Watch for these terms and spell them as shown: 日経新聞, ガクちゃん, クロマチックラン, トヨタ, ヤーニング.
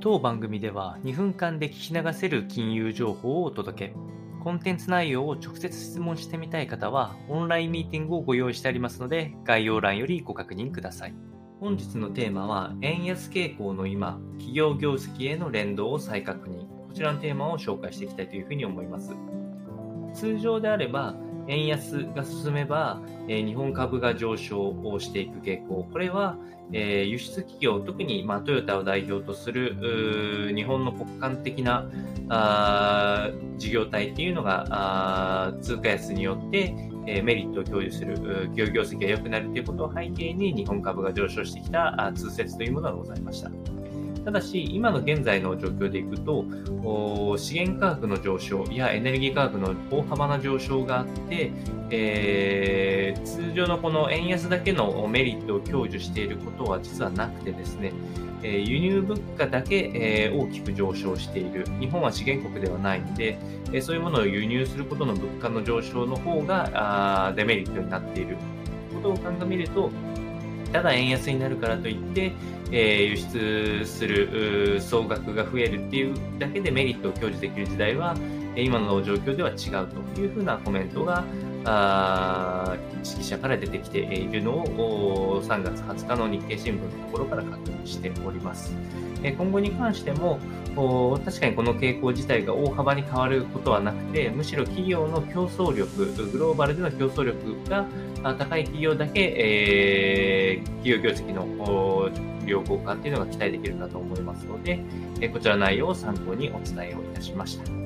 当番組では2分間で聞き流せる金融情報をお届け。コンテンツ内容を直接質問してみたい方はオンラインミーティングをご用意してありますので、概要欄よりご確認ください。本日のテーマは円安傾向の今、企業業績への連動を再確認。こちらのテーマを紹介していきたいというふうに思います。通常であれば円安が進めば日本株が上昇をしていく傾向、これは輸出企業、特にトヨタを代表とする日本の国間的な事業体というのが通貨安によってメリットを共有する、企業業績が良くなるということを背景に日本株が上昇してきた通説というものがございました。ただし今の現在の状況でいくと、資源価格の上昇やエネルギー価格の大幅な上昇があって、通常のこの円安だけのメリットを享受していることは実はなくてですね、輸入物価だけ、大きく上昇している。日本は資源国ではないので、そういうものを輸入することの物価の上昇の方がデメリットになっていることを鑑みると、ただ円安になるからといって、輸出する総額が増えるっていうだけでメリットを享受できる時代は今の状況では違うというふうなコメントが識者から出てきているのを3月20日の日経新聞のところから確認しております。今後に関しても確かにこの傾向自体が大幅に変わることはなくて、むしろ企業の競争力、グローバルでの競争力が高い企業だけ、企業業績の良好化というのが期待できるかと思いますので、こちらの内容を参考にお伝えをいたしました。